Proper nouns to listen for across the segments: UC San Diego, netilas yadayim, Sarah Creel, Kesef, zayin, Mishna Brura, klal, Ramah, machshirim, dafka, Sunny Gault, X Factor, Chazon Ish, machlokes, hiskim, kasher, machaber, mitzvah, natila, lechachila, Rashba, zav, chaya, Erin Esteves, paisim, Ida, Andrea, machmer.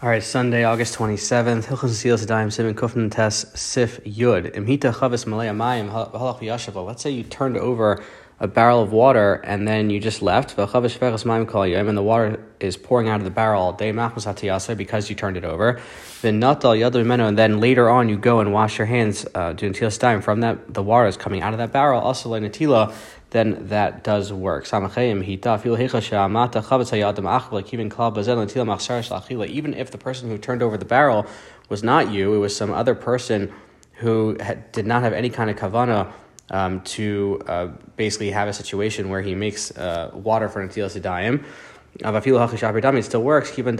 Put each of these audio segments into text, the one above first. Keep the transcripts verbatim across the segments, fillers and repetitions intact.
All right, Sunday, August twenty-seventh. Hilchos netilas yadayim seven kufn tes sif yud. Imhita chavis malei amayim halach v'yashavlo. Let's say you turned over a barrel of water and then you just left. V'chavis shveches mayim kol yom, and the water is pouring out of the barrel. Dei machmas atila, because you turned it over. V'natila yado mimeno, and then later on you go and wash your hands. Uh, do netilas yadayim from that. The water is coming out of that barrel. Also le natila, then that does work. Even if the person who turned over the barrel was not you, it was some other person who had, did not have any kind of kavana um, to uh, basically have a situation where he makes uh, water for netilas yadayim, it still works, because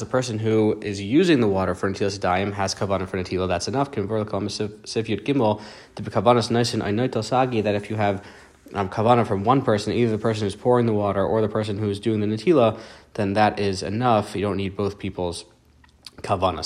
the person who is using the water for netilas yadayim has kavana for natila. That's enough. That if you have um, kavana from one person, either the person who's pouring the water or the person who's doing the natila, then that is enough. You don't need both people's kavana.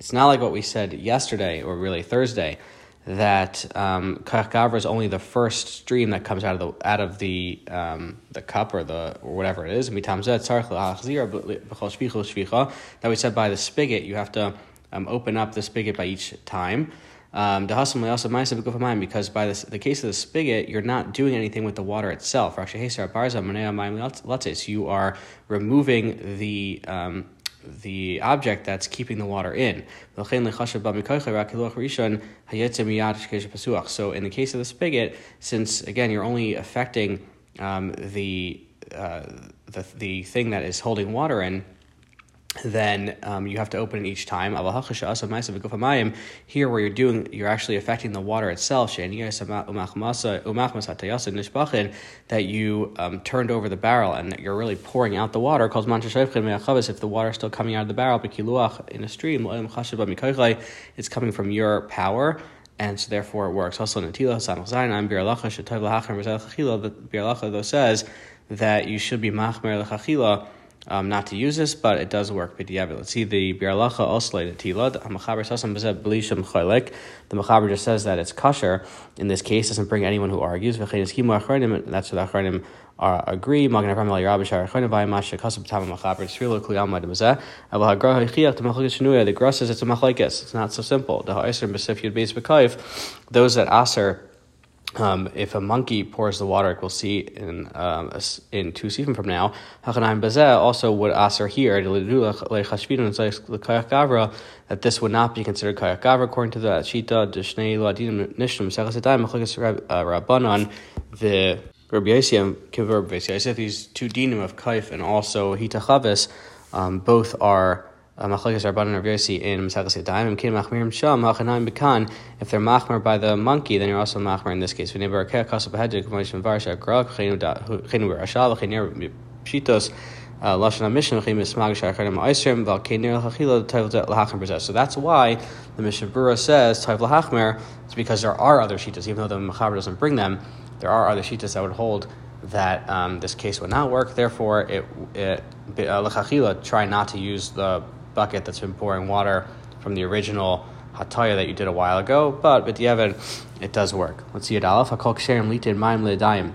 It's not like what we said yesterday, or really Thursday, that um, kayakavra is only the first stream that comes out of the out of the um, the cup or the or whatever it is. That we said by the spigot, you have to um, open up the spigot by each time. Um, because by this, the case of the spigot, you're not doing anything with the water itself. You are removing the um, the object that's keeping the water in. So in the case of the spigot, since again you're only affecting um, the uh, the the thing that is holding water in, then um, you have to open it each time. Here, where you're doing, you're actually affecting the water itself. That you um, turned over the barrel and you're really pouring out the water. If the water is still coming out of the barrel in a stream, it's coming from your power, and so therefore it works. Also, natila, though, says that you should be machmer lechachila, Um, not to use this, but it does work. Let's see the Halacha also natila. The machaber just says that it's kasher. In this case, doesn't bring anyone who argues. That's what the achronim are agree. The gross says it's a machlokes. It's not so simple. Those that aser. Um, if a monkey pours the water, we'll see in um, in two sifim from now. Hachanaim bazeh also would aser here that this would not be considered kayakavra according to the Sheetas d'shnei lo'adinim nishnu mesechas yadayim machlokes rabbanon the Rabbi Yossi kivur Rabbi Yossi. These two dinim of kaif and also hitachavis, um, both are. If they're machmer by the monkey, then you're also machmer in this case. So that's why the Mishna Brura says Taiv Lahachmer, it's because there are other Sheetas, even though the machaber doesn't bring them, there are other Sheetas that would hold that um, this case would not work. Therefore, it it lechachila, try not to use the bucket that's been pouring water from the original hataya that you did a while ago, but with the Eved, it does work. Let's see it. Aleph, hakol kasherim litin mayim le'adayim.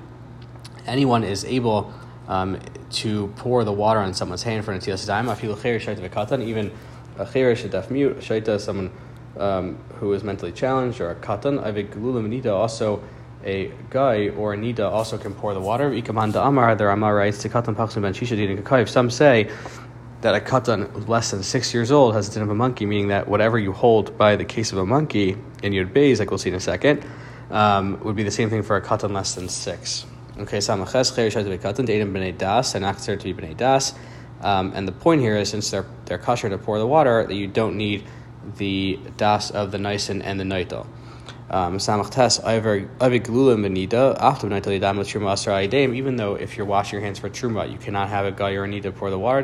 Anyone is able um, to pour the water on someone's hand for netilas yadayim. Afilu cheresh shayta v'katan, even a cheresh a daf mute shayta, someone um, who is mentally challenged, or a katan. Avig glulam nida, also a guy or a nida, also can pour the water. Ikamanda amar, the Ramah writes to katan pasul ben shisha din kakayv. Some say that a katan less than six years old has the din of a monkey, meaning that whatever you hold by the case of a monkey in your bays, like we'll see in a second, um, would be the same thing for a katan less than six. Okay, samaches cheresh shayta v'katan deinim b'nei das, and aktzer to be b'nei das. Um, and the point here is, since they're they're kasher to pour the water, that you don't need the das of the naisen and the natal. Um, even though if you're washing your hands for tumma, you cannot have a guy or a nida pour the water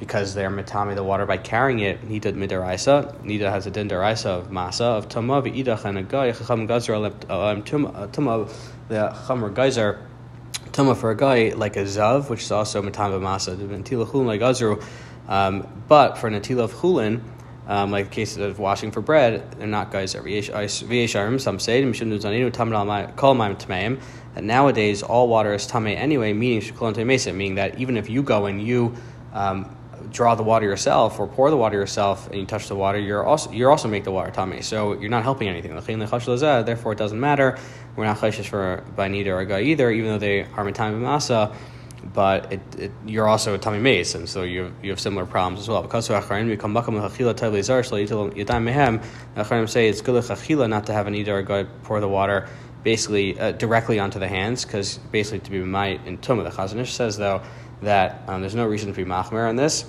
because they're matame the water by carrying it. Nida midaraisa, nida has a din daraisa of masa of tumma v'ida, and a guy chacham gazer tumma the chamer gazer tumma for a guy like a zav, which is also matame masa. Um, but for natila of chulin, um, like the case of washing for bread, they're not geyser. Some say, and nowadays all water is tame anyway, meaning Mase, meaning that even if you go and you um, draw the water yourself or pour the water yourself and you touch the water, you're also you're also make the water tame. So you're not helping anything. Therefore, it doesn't matter. We're not chayshish for by neither or guy either, even though they are mitam masa. But it, it, you're also a tummy mace, and so you you have similar problems as well. Because Acharim say it's good chachila not to have an Ida or go pour the water basically uh, directly onto the hands, because basically to be might in tumma. The Chazon Ish says though that um, there's no reason to be machmer on this.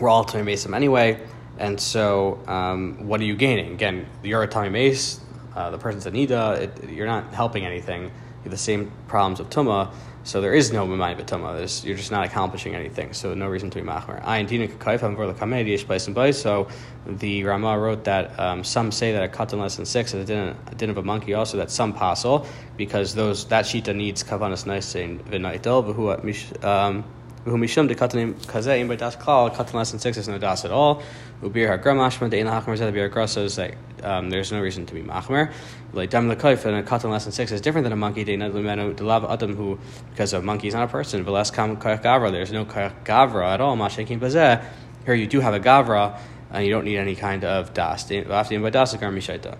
We're all tummy mace anyway, and so um, what are you gaining? Again, you're a tummy mace. Uh, the person's an Ida. It, you're not helping anything. You have the same problems of tumma. So there is no mind of tumma. You're just not accomplishing anything. So no reason to be machmer. So the Ramah wrote that um, some say that a katan less than six is a din of a monkey. Also that some pasul, because those that sheetah needs kavanas nice and v'naitel v'hu um v'hu mishum de katan kazeim by das klal katan less than six is no das at all. Ubir hagram ashma de in hachmer zeh ubir grasso is like um, there's no reason to be machmer. Like dam l'kaif, and a katan less than six is different than a monkey. They nadlemenu delav adam who, because a monkey is not a person. Velas kam kayakavra, there's no kayakavra at all. Mashekin bazeh, here you do have a gavra, and you don't need any kind of das. After by das gar mishaita.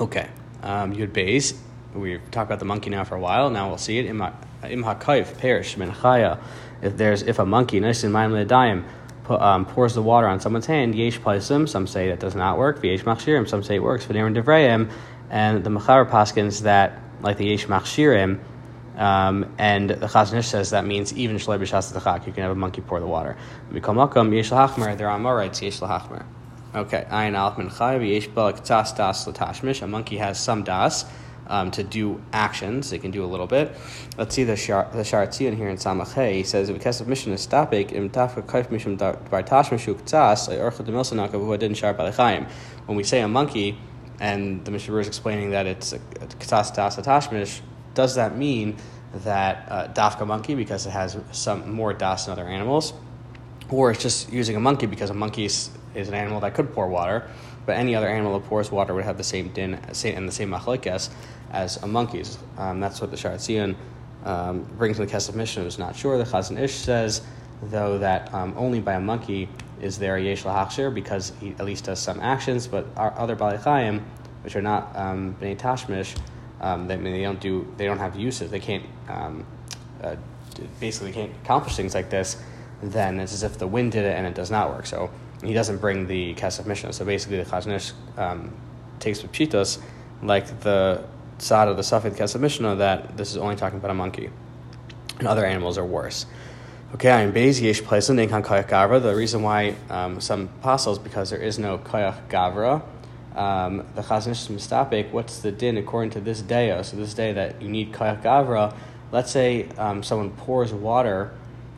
Okay, um, yud beis. We've talked about the monkey now for a while. Now we'll see it im hakaif perish min chaya. If there's if a monkey nice in mind l'adayim. Um, pours the water on someone's hand. Yesh paisim. Some say that does not work. Yesh machshirim. Some say it works. V'neirin devreim. And the machaber paskins that like the yesh machshirim, um, and the Chazon Ish says that means even shlei b'shas t'chak. You can have a monkey pour the water. Mikol makom yesh l'hachmer. There are more rights yesh l'hachmer. Okay. Ayin alef min chay v'yesh b'laktas das l'tashmish. A monkey has some das. Um, to do actions, they can do a little bit. Let's see the Sha'ar the Tzion here in Samachay. He says, "If Kesef mission is topic, im dafka kaif mishum by tashmishuk tzas ay orcha demilsanaka who didn't Sha'ar b'lechayim." When we say a monkey, and the Mishna Brura is explaining that it's tzas das atashmish, does that mean that uh, dafka monkey because it has some more das than other animals, or it's just using a monkey because a monkey is, is an animal that could pour water? But any other animal that pours water would have the same din and the same machlokes as a monkey's. Um, that's what the Sha'ar Tzion um, brings to the Kesef Mishnah, who's not sure. The Chazon Ish says, though, that um, only by a monkey is there a yesh l'hachshir, because he at least does some actions, but our other b'alei chayim, which are not um, b'nei tashmish, um, they, I mean, they don't do, they don't have uses. They can't, um, uh, basically can't accomplish things like this. Then it's as if the wind did it and it does not work. So he doesn't bring the Kesef Mishnah. So basically the Chazon Ish um, takes with Sheetas, like the Sod of the Safed Kesef Mishnah, that this is only talking about a monkey, and other animals are worse. Okay, I am Beis Yesh Pleisen Inkan Kayak Gavra. The reason why um, some apostles, because there is no Kayak Gavra. Um, the Chazon Ish is mistopic. What's the din according to this day? So this day that you need Kayak Gavra, let's say um, someone pours water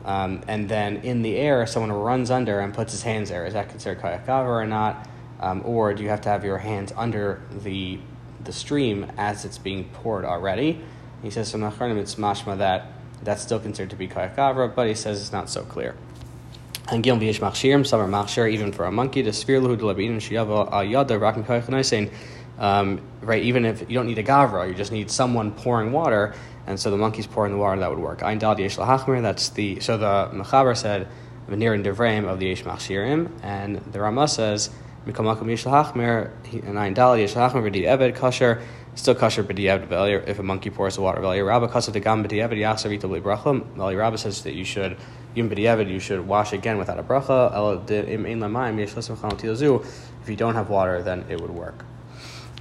Um, and then in the air, someone runs under and puts his hands there. Is that considered kayakavra or not? Um, or do you have to have your hands under the the stream as it's being poured already? He says from the Acharim, it's mashma that that's still considered to be kayakavra, but he says it's not so clear. And gil v'yesh machshirim, some are machshir even for a monkey. The sphere luhu delabinin sheyavo ayada rakin kayakanaisin. Um, right, even if you don't need a gavra, you just need someone pouring water, and so the monkey's pouring the water, that would work. Ayn dal yesh l'hachmer, that's the, so the machaber said, v'nirin devreim of the yesh machshirim, and the Ramah says, mikol makom yesh l'hachmer, and ayn dal yesh l'hachmer b'di Eved kasher, still kasher b'di Eved, if a monkey pours the water, v'li rabba kasav degam b'di Eved, yachsav ito b'li bracha, v'li rabba says that you should, yim b'di Eved, you should wash again without a bracha, el im ein l'mayim yesh l'sem chanot tilazu, if you don't have water, then it would work.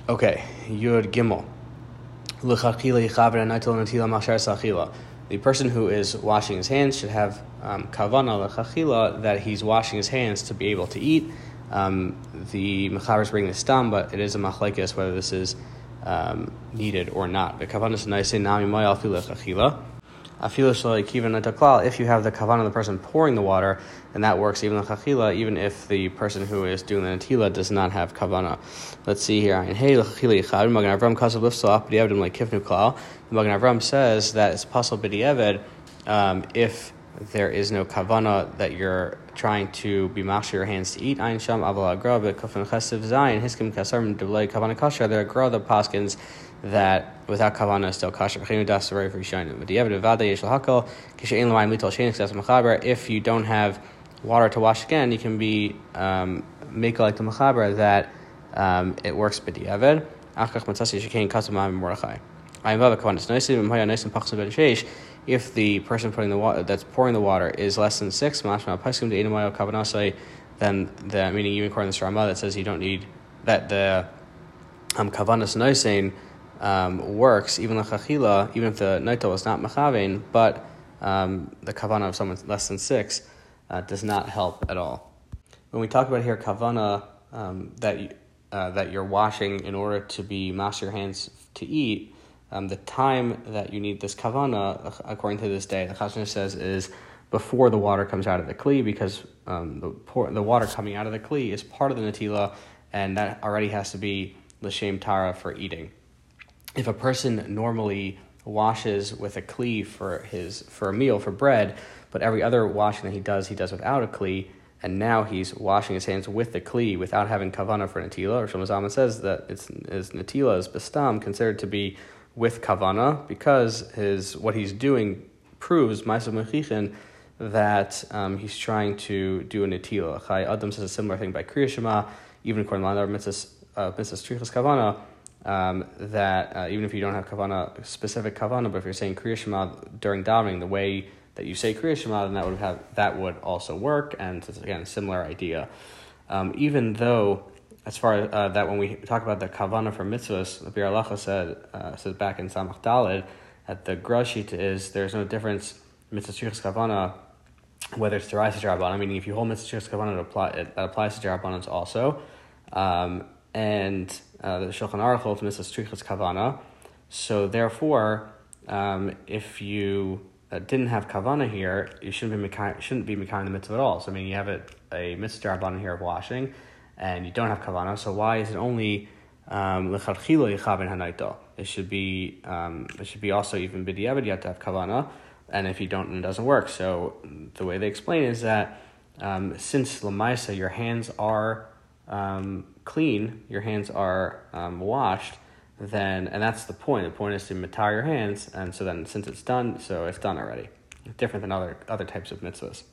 Okay, Yud Gimel. The person who is washing his hands should have um, kavana l'chachila, that he's washing his hands to be able to eat. Um, the machabers bring this down, but it is a machlokes whether this is um, needed or not. But kavana is nice. Nami moyal filu l'chachila. If you have the kavana of the person pouring the water, and that works even l'chachila, even if the person who is doing the natila does not have kavana. Let's see here. The Magen Avram says that it's pasul b'di Eved um, if there is no kavana that you're trying to be machshir your hands to eat. Ayn sham avala agra b'kufin chesiv zayin hiskim kasarim deblay kavana kasher. There agra the paskins that without kavana is still kasher. B'chinu das sorei for yishayin. But the Eved vada yeshal hakel kishayin l'mayim litol shenik das machaber. If you don't have water to wash again, you can be um, make like the machaber that um, it works. But the Eved achach matzasi shekain katamam mordechai. If the person putting the water, that's pouring the water, is less than six, then the meaning even according to this Ramah that says you don't need that the um kavanas noisein um works even lachachila, even if the naito is not machavein, but um, the kavana of someone less than six uh, does not help at all. When we talk about here kavana um, that uh, that you're washing in order to be mash your hands to eat. Um, the time that you need this kavana, according to this day, the Chazon Ish says, is before the water comes out of the kli, because um, the pour, the water coming out of the kli is part of the natila, and that already has to be l'shem tara for eating. If a person normally washes with a kli for his for a meal for bread, but every other washing that he does, he does without a kli, and now he's washing his hands with the kli without having kavana for natila, or Shlomo says that it's is natila is bastam considered to be with kavana, because his what he's doing proves Mase that um, he's trying to do a natila. Chai Adam says a similar thing by Kriya Shema, even according to other mitzvahs trichas kavana, that uh, even if you don't have kavana specific kavana, but if you're saying Kriya Shema during davening, the way that you say Kriya Shema, then that would have that would also work, and it's, again, a similar idea. Um, even though. As far as uh, that when we talk about the kavana for mitzvahs, the Halacha said uh, says back in Samach Daled that the Grashit is there's no difference mitzvah trichas kavana whether it's deraisa derabanan, meaning if you hold mitzvah trichas kavana, it, apply, it applies to derabanans also, um, and uh, the Shulchan Aruch holds mitzvah trichas kavana. So therefore, um, if you uh, didn't have kavana here, you shouldn't be mekayim, shouldn't be mekayim the mitzvah at all. So I mean, you have a, a mitzvah derabanan here of washing, and you don't have kavana, so why is it only um lecharchila yichaben hanaito? It should be um, it should be also even b'diavad you have to have kavana, and if you don't, then it doesn't work. So the way they explain is that um, since l'maisa your hands are um, clean, your hands are um, washed, then and that's the point. The point is to matar your hands, and so then since it's done, so it's done already. It's different than other other types of mitzvahs.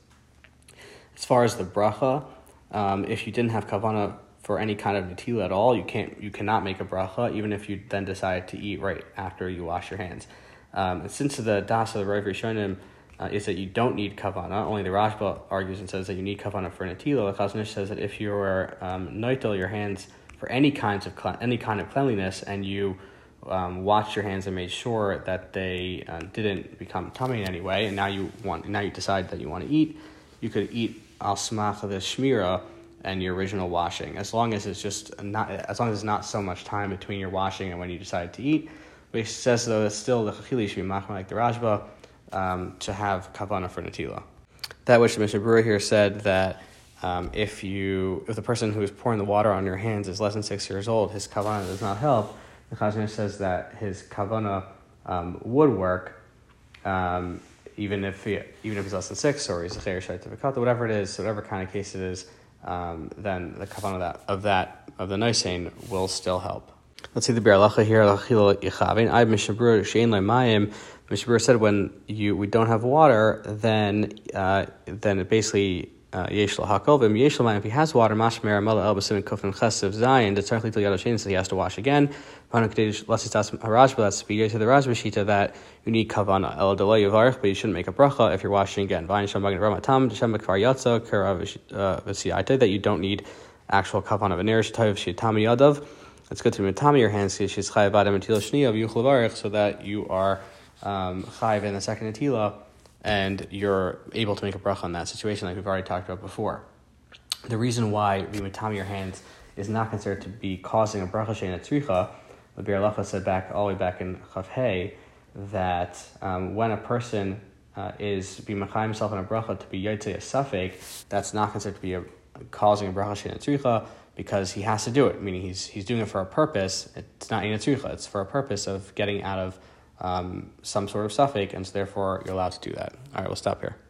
As far as the bracha. Um, if you didn't have kavana for any kind of natila at all, you can't, you cannot make a bracha, even if you then decide to eat right after you wash your hands. Um, and since the das of the Rav Rishonim uh, is that you don't need kavana, only the Rashba argues and says that you need kavana for natila. The Chazon Ish says that if you are um, noitel your hands for any kinds of cle- any kind of cleanliness, and you um, watched your hands and made sure that they uh, didn't become tummy in any way, and now you want, now you decide that you want to eat, you could eat al smach the shmira and your original washing, as long as it's just not, as long as it's not so much time between your washing and when you decide to eat. But he says though that still the chachili should be machmer like the Rashba um, to have kavana for natila. That which Mishna Brura here said that um, if you if the person who is pouring the water on your hands is less than six years old, his kavana does not help. The Chazon Ish says that his kavana um, would work. Um, Even if he, even if he's less than six, or he's a chayyur shayt v'kata, whatever it is, whatever kind of case it is, um, then the kavanah of that of that of the noisein will still help. Let's see the Halacha here. L'chila yichavein. I Mishna Brura she'ein lo mayim. Mishna Brura said when you we don't have water, then uh, then it basically yesh lo hakel v'im yesh lo mayim. If he has water, machmer mala el b'simin kufin chesiv zayin. That's technically till yadashin, so he has to wash again. That's the Rashba to the Rashba Sheetas that you need kavana. El delay yavarich, but you shouldn't make a bracha if you're washing again. That you don't need actual kavana. It's good to be tame your hands, so that you are um, chayiv in the second atila, and you're able to make a bracha in that situation, like we've already talked about before. The reason why being tame your hands is not considered to be causing a bracha she'ein tzricha. The Halacha said back all the way back in Chav Hei that um, when a person uh, is be machayim himself in a bracha to be yotzei a safek, that's not considered to be a, causing a bracha she'ein tzricha, because he has to do it. Meaning he's he's doing it for a purpose. It's not ein tzricha. It's for a purpose of getting out of um, some sort of safek, and so therefore you're allowed to do that. All right, we'll stop here.